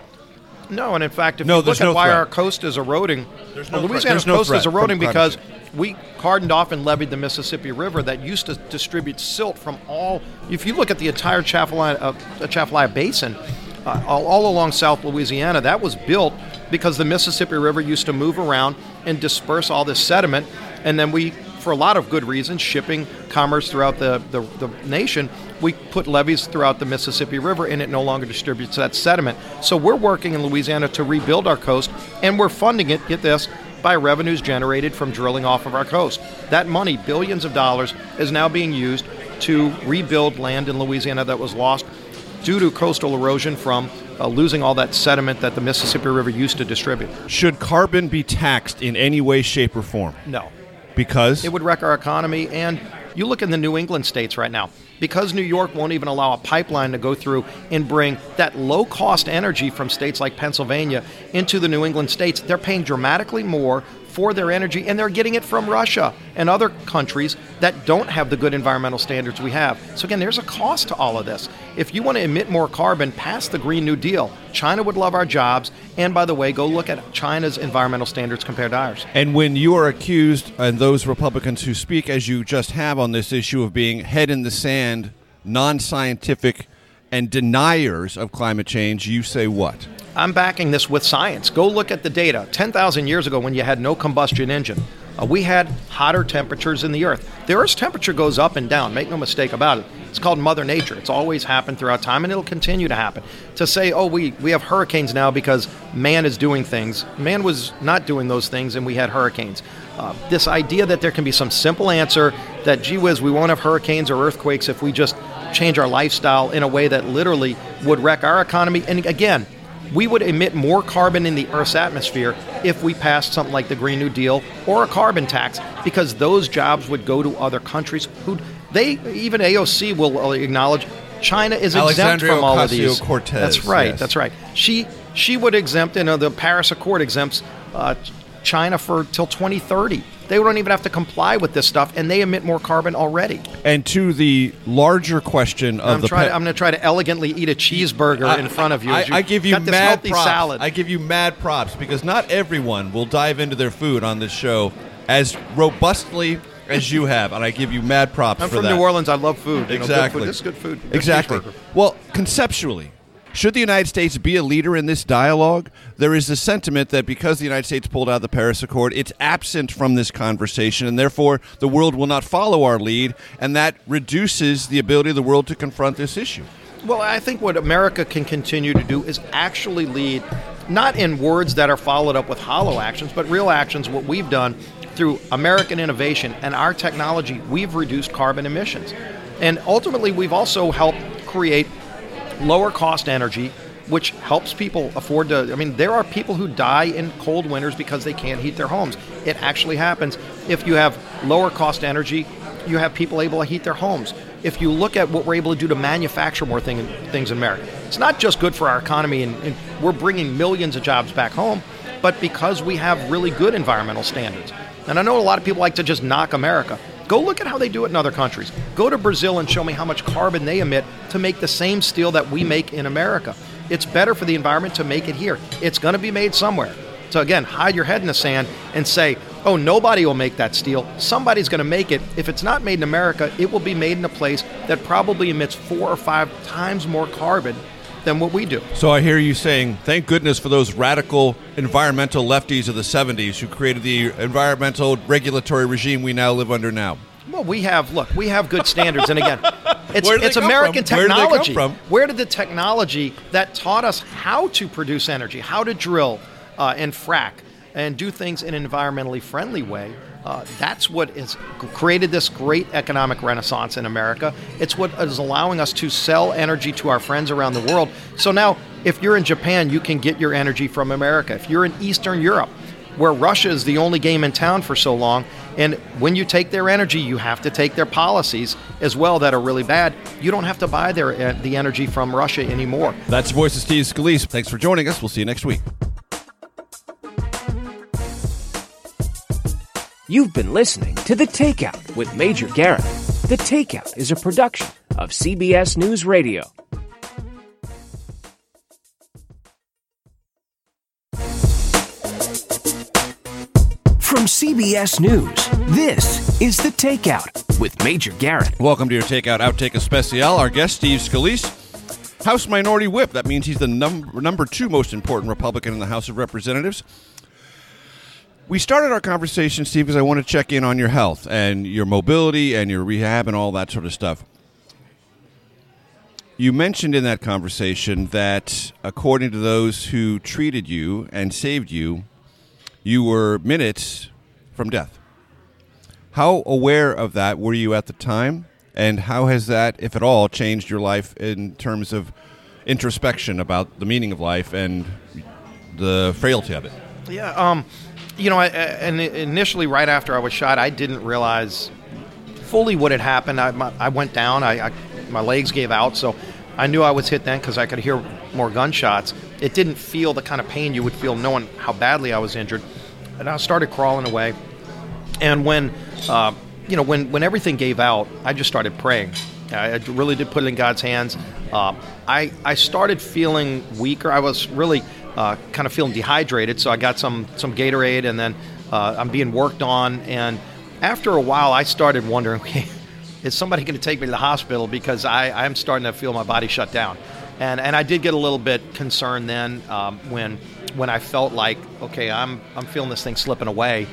No, and in fact, if no, you look at no why threat. our coast is eroding, there's no Louisiana's no coast is eroding because we cordoned off and levied the Mississippi River that used to distribute silt from all, if you look at the entire Chafalaya, uh, Chafalaya Basin, uh, all, all along South Louisiana, that was built because the Mississippi River used to move around and disperse all this sediment, and then we, for a lot of good reasons, shipping, commerce throughout the, the, the nation, we put levees throughout the Mississippi River and it no longer distributes that sediment. So we're working in Louisiana to rebuild our coast, and we're funding it, get this, by revenues generated from drilling off of our coast. That money, billions of dollars, is now being used to rebuild land in Louisiana that was lost due to coastal erosion from uh, losing all that sediment that the Mississippi River used to distribute. Should carbon be taxed in any way, shape, or form? No. Because? It would wreck our economy. And you look in the New England states right now, because New York won't even allow a pipeline to go through and bring that low-cost energy from states like Pennsylvania into the New England states, they're paying dramatically more for their energy, and they're getting it from Russia and other countries that don't have the good environmental standards we have. So again, there's a cost to all of this. If you want to emit more carbon, pass the Green New Deal. China would love our jobs, and by the way, go look at China's environmental standards compared to ours. And when you are accused, and those Republicans who speak as you just have on this issue, of being head in the sand, non-scientific, and deniers of climate change, you say what? I'm backing this with science. Go look at the data. ten thousand years ago when you had no combustion engine, uh, we had hotter temperatures in the Earth. The Earth's temperature goes up and down. Make no mistake about it. It's called Mother Nature. It's always happened throughout time, and it'll continue to happen. To say, oh, we, we have hurricanes now because man is doing things. Man was not doing those things, and we had hurricanes. Uh, this idea that there can be some simple answer that, gee whiz, we won't have hurricanes or earthquakes if we just change our lifestyle in a way that literally would wreck our economy. And again, we would emit more carbon in the Earth's atmosphere if we passed something like the Green New Deal or a carbon tax, because those jobs would go to other countries who they, even A O C will acknowledge, China is exempt from all of these. Cortez, that's right, yes. that's right. She she would exempt, you know, the Paris Accord exempts uh, China for till twenty thirty. They don't even have to comply with this stuff, and they emit more carbon already. And to the larger question of I'm the... Try to, pe- I'm going to try to elegantly eat a cheeseburger I, in front of you. I, I, you I give you mad props. Salad. I give you mad props, because not everyone will dive into their food on this show as robustly as you have, and I give you mad props I'm for that. I'm from New Orleans. I love food. Exactly. You know, good food. This is good food. Good exactly. Cheeseburger. Well, conceptually, should the United States be a leader in this dialogue? There is a sentiment that because the United States pulled out of the Paris Accord, it's absent from this conversation, and therefore the world will not follow our lead, and that reduces the ability of the world to confront this issue. Well, I think what America can continue to do is actually lead, not in words that are followed up with hollow actions, but real actions. What we've done through American innovation and our technology, we've reduced carbon emissions. And ultimately, we've also helped create lower cost energy, which helps people afford to, I mean, there are people who die in cold winters because they can't heat their homes. It actually happens. If you have lower cost energy, you have people able to heat their homes. If you look at what we're able to do to manufacture more thing, things in America, it's not just good for our economy, and, and we're bringing millions of jobs back home, but because we have really good environmental standards. And I know a lot of people like to just knock America. Go look at how they do it in other countries. Go to Brazil and show me how much carbon they emit to make the same steel that we make in America. It's better for the environment to make it here. It's going to be made somewhere. So again, hide your head in the sand and say, oh, nobody will make that steel. Somebody's going to make it. If it's not made in America, it will be made in a place that probably emits four or five times more carbon than what we do. So I hear you saying, thank goodness for those radical environmental lefties of the seventies who created the environmental regulatory regime we now live under now. Well, we have, look, we have good standards. And again, it's, it's American from? technology. Where did, Where did the technology that taught us how to produce energy, how to drill uh, and frack and do things in an environmentally friendly way, Uh, that's what has created this great economic renaissance in America. It's what is allowing us to sell energy to our friends around the world. So now, if you're in Japan, you can get your energy from America. If you're in Eastern Europe, where Russia is the only game in town for so long, and when you take their energy, you have to take their policies as well that are really bad. You don't have to buy their uh, the energy from Russia anymore. That's the voice of Steve Scalise. Thanks for joining us. We'll see you next week. You've been listening to The Takeout with Major Garrett. The Takeout is a production of C B S News Radio. From C B S News, this is The Takeout with Major Garrett. Welcome to your Takeout Outtake Especial. Our guest, Steve Scalise, House Minority Whip. That means he's the num- number two most important Republican in the House of Representatives. We started our conversation, Steve, because I want to check in on your health and your mobility and your rehab and all that sort of stuff. You mentioned in that conversation that according to those who treated you and saved you, you were minutes from death. How aware of that were you at the time? And how has that, if at all, changed your life in terms of introspection about the meaning of life and the frailty of it? Yeah, um... You know, I, and initially, right after I was shot, I didn't realize fully what had happened. I, my, I went down. I, I my legs gave out, so I knew I was hit then because I could hear more gunshots. It didn't feel the kind of pain you would feel knowing how badly I was injured. And I started crawling away. And when, uh, you know, when, when everything gave out, I just started praying. I really did put it in God's hands. Uh, I I started feeling weaker. I was really... Uh, kind of feeling dehydrated, so I got some some Gatorade, and then uh, I'm being worked on. And after a while, I started wondering, okay, is somebody going to take me to the hospital because I, I'm starting to feel my body shut down. And and I did get a little bit concerned then um, when when I felt like, okay, I'm I'm feeling this thing slipping away.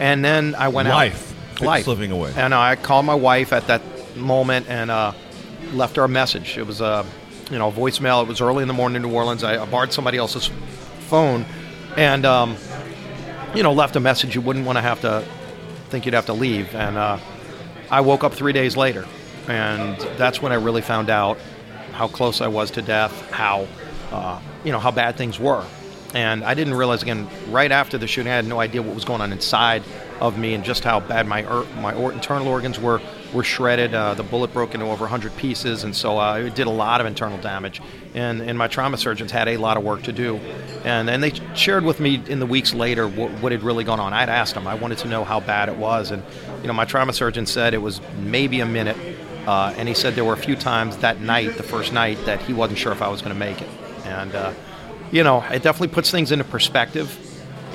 And then I went life. out. Life, it's slipping away. And I called my wife at that moment and uh, left her a message. It was a uh, you know, voicemail. It was early in the morning in New Orleans. I borrowed somebody else's phone and, um, you know, left a message. You wouldn't want to have to think you'd have to leave. And uh, I woke up three days later. And that's when I really found out how close I was to death, how, uh, you know, how bad things were. And I didn't realize, again, right after the shooting, I had no idea what was going on inside of me and just how bad my, er- my internal organs were, were shredded. Uh, the bullet broke into over one hundred pieces, and so uh, it did a lot of internal damage. And, and my trauma surgeons had a lot of work to do. And, and they shared with me in the weeks later what, what had really gone on. I'd asked them. I wanted to know how bad it was. And, you know, my trauma surgeon said it was maybe a minute. Uh, and he said there were a few times that night, the first night, that he wasn't sure if I was going to make it. And, uh, you know, it definitely puts things into perspective.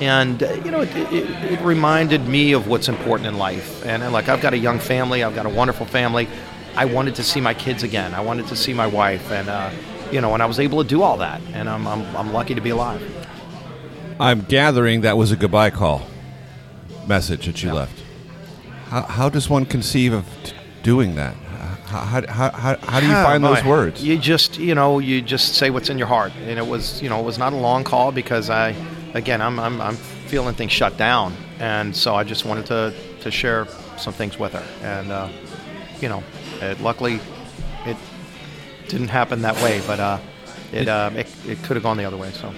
And, uh, you know, it, it, it reminded me of what's important in life. And, and, like, I've got a young family. I've got a wonderful family. I wanted to see my kids again. I wanted to see my wife. And, uh, you know, and I was able to do all that. And I'm, I'm I'm lucky to be alive. I'm gathering that was a goodbye call message that you yeah. left. How, how does one conceive of t- doing that? How, how, how, how do you oh, find boy. those words? You just, you know, you just say what's in your heart. And it was, you know, it was not a long call because I, again, I'm I'm, I'm feeling things shut down. And so I just wanted to, to share some things with her. And, uh, you know, it, luckily it didn't happen that way, but uh, it, uh, it it could have gone the other way. So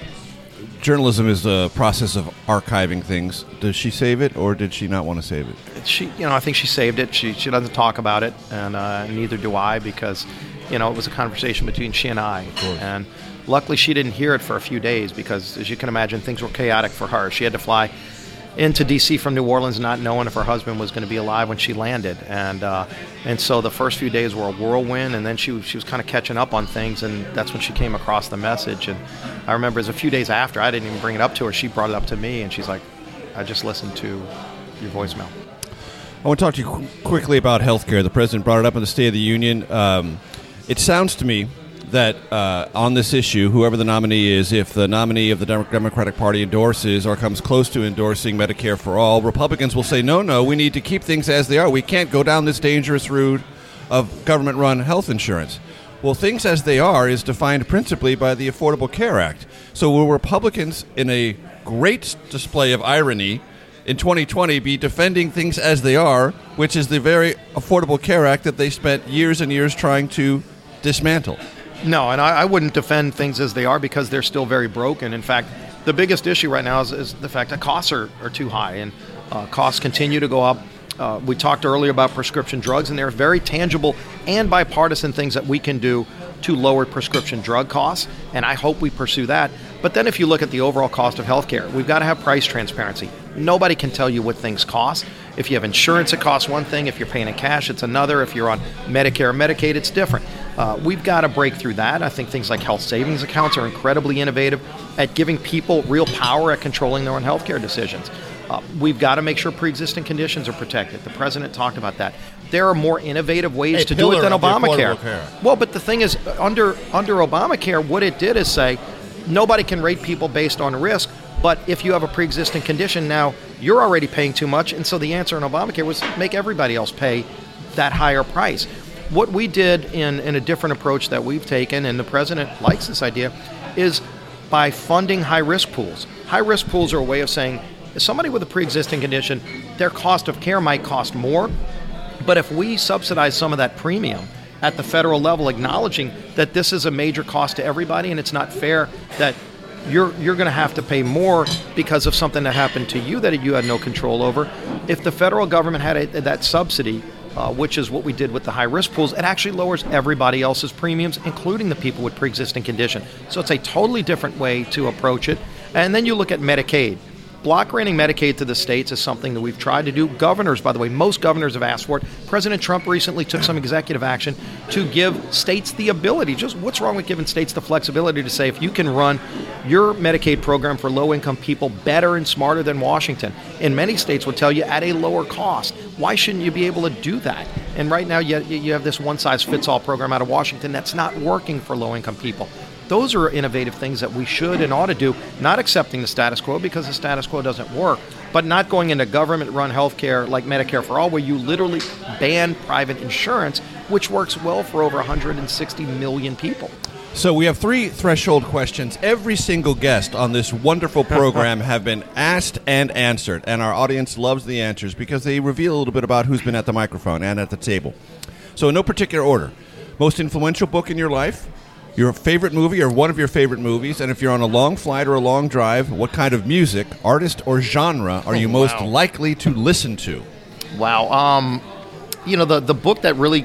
journalism is the process of archiving things. Does she save it, or did she not want to save it? She, you know, I think she saved it. She she doesn't talk about it, and uh, neither do I, because, you know, it was a conversation between she and I. And luckily, she didn't hear it for a few days because, as you can imagine, things were chaotic for her. She had to fly into D C from New Orleans, not knowing if her husband was going to be alive when she landed, and uh, and so the first few days were a whirlwind, and then she she was kind of catching up on things, and that's when she came across the message. And I remember it was a few days after, I didn't even bring it up to her, she brought it up to me, and she's like, I just listened to your voicemail. I want to talk to you qu- quickly about healthcare. The president brought it up in the State of the Union. Um, it sounds to me that uh, on this issue, whoever the nominee is, if the nominee of the Democratic Party endorses or comes close to endorsing Medicare for All, Republicans will say, no, no, we need to keep things as they are. We can't go down this dangerous route of government-run health insurance. Well, things as they are is defined principally by the Affordable Care Act. So will Republicans, in a great display of irony, in twenty twenty be defending things as they are, which is the very Affordable Care Act that they spent years and years trying to dismantle? No, and I, I wouldn't defend things as they are because they're still very broken. In fact, the biggest issue right now is, is the fact that costs are, are too high, and uh, costs continue to go up. Uh, we talked earlier about prescription drugs, and there are very tangible and bipartisan things that we can do to lower prescription drug costs, and I hope we pursue that. But then if you look at the overall cost of healthcare, we've got to have price transparency. Nobody can tell you what things cost. If you have insurance, it costs one thing. If you're paying in cash, it's another. If you're on Medicare or Medicaid, it's different. Uh, we've got to break through that. I think things like health savings accounts are incredibly innovative at giving people real power at controlling their own healthcare decisions. Uh, we've got to make sure pre-existing conditions are protected. The president talked about that. There are more innovative ways a to do it than Obamacare. Well, but the thing is, under under Obamacare, what it did is say nobody can rate people based on risk. But if you have a pre-existing condition now, you're already paying too much. And so the answer in Obamacare was make everybody else pay that higher price. What we did in, in a different approach that we've taken, and the president likes this idea, is by funding high-risk pools. High-risk pools are a way of saying somebody with a pre-existing condition, their cost of care might cost more. But if we subsidize some of that premium at the federal level, acknowledging that this is a major cost to everybody and it's not fair that you're you're going to have to pay more because of something that happened to you that you had no control over. If the federal government had a, that subsidy, uh, which is what we did with the high-risk pools, it actually lowers everybody else's premiums, including the people with pre-existing condition. So it's a totally different way to approach it. And then you look at Medicaid. Block granting Medicaid to the states is something that we've tried to do. Governors, by the way, most governors have asked for it. President Trump recently took some executive action to give states the ability. Just what's wrong with giving states the flexibility to say if you can run your Medicaid program for low-income people better and smarter than Washington? And many states would tell you at a lower cost. Why shouldn't you be able to do that? And right now you you have this one-size-fits-all program out of Washington that's not working for low-income people. Those are innovative things that we should and ought to do, not accepting the status quo because the status quo doesn't work, but not going into government-run healthcare like Medicare for All, where you literally ban private insurance, which works well for over one hundred sixty million people. So we have three threshold questions. Every single guest on this wonderful program have been asked and answered, and our audience loves the answers because they reveal a little bit about who's been at the microphone and at the table. So in no particular order, most influential book in your life, your favorite movie or one of your favorite movies, and if you're on a long flight or a long drive, what kind of music, artist, or genre are you oh, most wow. likely to listen to? Wow. Um, you know, the, the book that really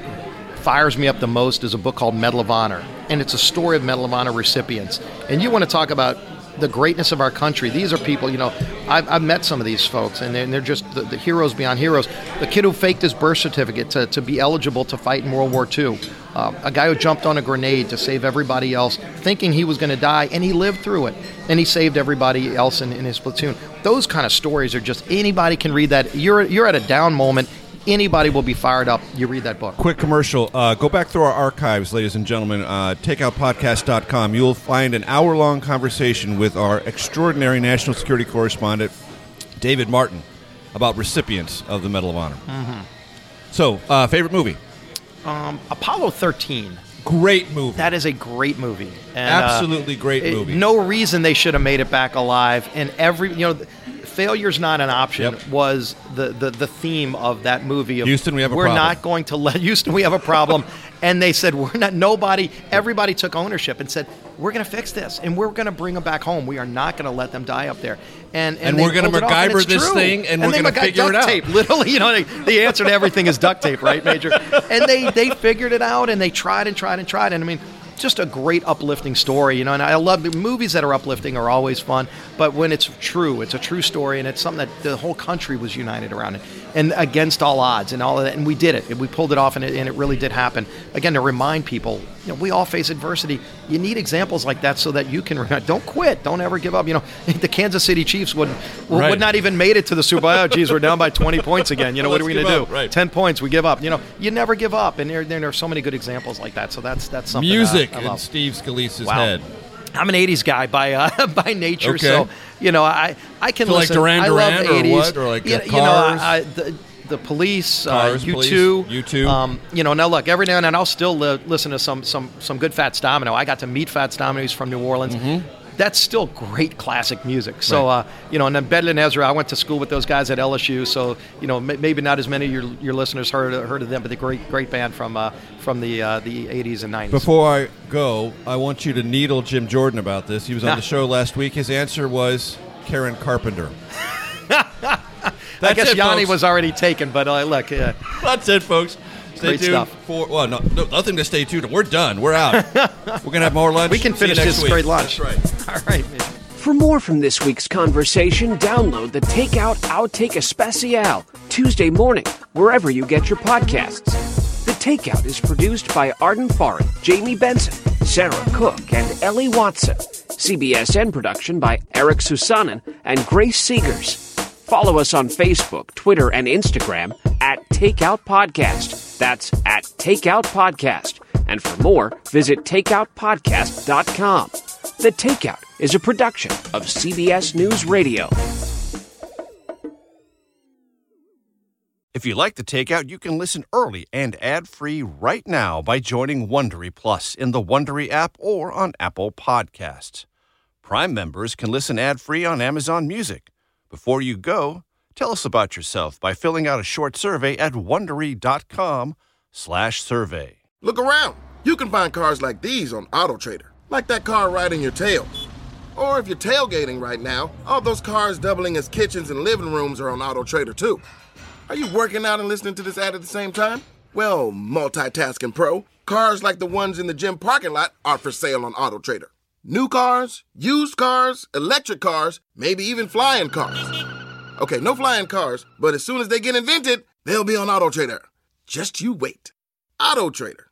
fires me up the most is a book called Medal of Honor. And it's a story of Medal of Honor recipients. And you want to talk about the greatness of our country. These are people, you know, I've, I've met some of these folks, and they're, and they're just the, the heroes beyond heroes. The kid who faked his birth certificate to, to be eligible to fight in World War Two. Uh, a guy who jumped on a grenade to save everybody else, thinking he was going to die, and he lived through it. And he saved everybody else in, in his platoon. Those kind of stories are just, anybody can read that. You're you're at a down moment. Anybody will be fired up. You read that book. Quick commercial. Uh, go back through our archives, ladies and gentlemen. Uh, takeout podcast dot com. You'll find an hour-long conversation with our extraordinary national security correspondent, David Martin, about recipients of the Medal of Honor. Mm-hmm. So, uh, favorite movie? Um, Apollo thirteen. Great movie. That is a great movie. And, Absolutely uh, great it, movie. No reason they should have made it back alive. And every, you know... Th- Failure's not an option yep. was the, the, the theme of that movie. Of, Houston, we have a we're problem. We're not going to let Houston, we have a problem. And they said, we're not, nobody, everybody took ownership and said, we're going to fix this and we're going to bring them back home. We are not going to let them die up there. And and, and we're going to MacGyver this true. thing and, and we're going to figure duct it out. Tape. Literally, you know, they, the answer to everything is duct tape, right, Major? And they, they figured it out and they tried and tried and tried. And I mean, just a great uplifting story, you know, and I love the movies that are uplifting are always fun, but when it's true, it's a true story, and it's something that the whole country was united around it, and against all odds and all of that, and we did it, and we pulled it off, and it, and it really did happen. Again, to remind people, you know, we all face adversity. You need examples like that so that you can, don't quit, don't ever give up, you know, the Kansas City Chiefs would would, right. would not even made it to the Super Bowl. Oh, geez, we're down by twenty points again, you know, well, what are we going to do? Right. ten points, we give up, you know, you never give up, and there, there are so many good examples like that, so that's, that's something. Music. I love. In Steve Scalise's wow. head. I'm an eighties guy by uh, by nature, okay. so you know I I can so listen. Like Duran Duran or eighties. What or like you, Cars. You know, I, the, the Police, Cars, uh, U two, police. U two. Um, you know, now look, every now and then I'll still li- listen to some some some good Fats Domino. I got to meet Fats Domino. He's from New Orleans. Mm-hmm. That's still great classic music. So, right. uh, you know, and then Bedlin Ezra, I went to school with those guys at L S U. So, you know, m- maybe not as many of your your listeners heard heard of them, but the great great band from uh, from the uh, the eighties and nineties. Before I go, I want you to needle Jim Jordan about this. He was on the show last week. His answer was Karen Carpenter. I guess it, Yanni folks. was already taken, but uh, look. Uh, That's it, folks. Stay Great tuned stuff. for well, no, no, nothing to stay tuned. We're done. We're out. We're gonna have more lunch. We can finish this straight lunch. That's right. All right, man. For more from this week's conversation, download the Takeout Outtake Especial Tuesday morning wherever you get your podcasts. The Takeout is produced by Arden Farth, Jamie Benson, Sarah Cook, and Ellie Watson. C B S N production by Eric Susanen and Grace Seegers. Follow us on Facebook, Twitter, and Instagram at Takeout Podcast. That's at Takeout Podcast. And for more, visit takeout podcast dot com. The Takeout is a production of C B S News Radio. If you like The Takeout, you can listen early and ad-free right now by joining Wondery Plus in the Wondery app or on Apple Podcasts. Prime members can listen ad-free on Amazon Music. Before you go, tell us about yourself by filling out a short survey at Wondery.com slash survey. Look around. You can find cars like these on AutoTrader, like that car riding your tail. Or if you're tailgating right now, all those cars doubling as kitchens and living rooms are on AutoTrader too. Are you working out and listening to this ad at the same time? Well, multitasking pro, cars like the ones in the gym parking lot are for sale on AutoTrader. New cars, used cars, electric cars, maybe even flying cars. Okay, no flying cars, but as soon as they get invented, they'll be on AutoTrader. Just you wait. AutoTrader.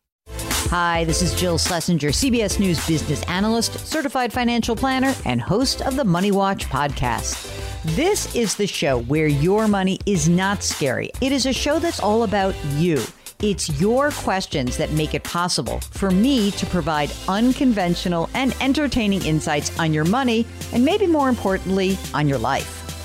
Hi, this is Jill Schlesinger, C B S News business analyst, certified financial planner, and host of the Money Watch podcast. This is the show where your money is not scary. It is a show that's all about you. It's your questions that make it possible for me to provide unconventional and entertaining insights on your money, and maybe more importantly, on your life.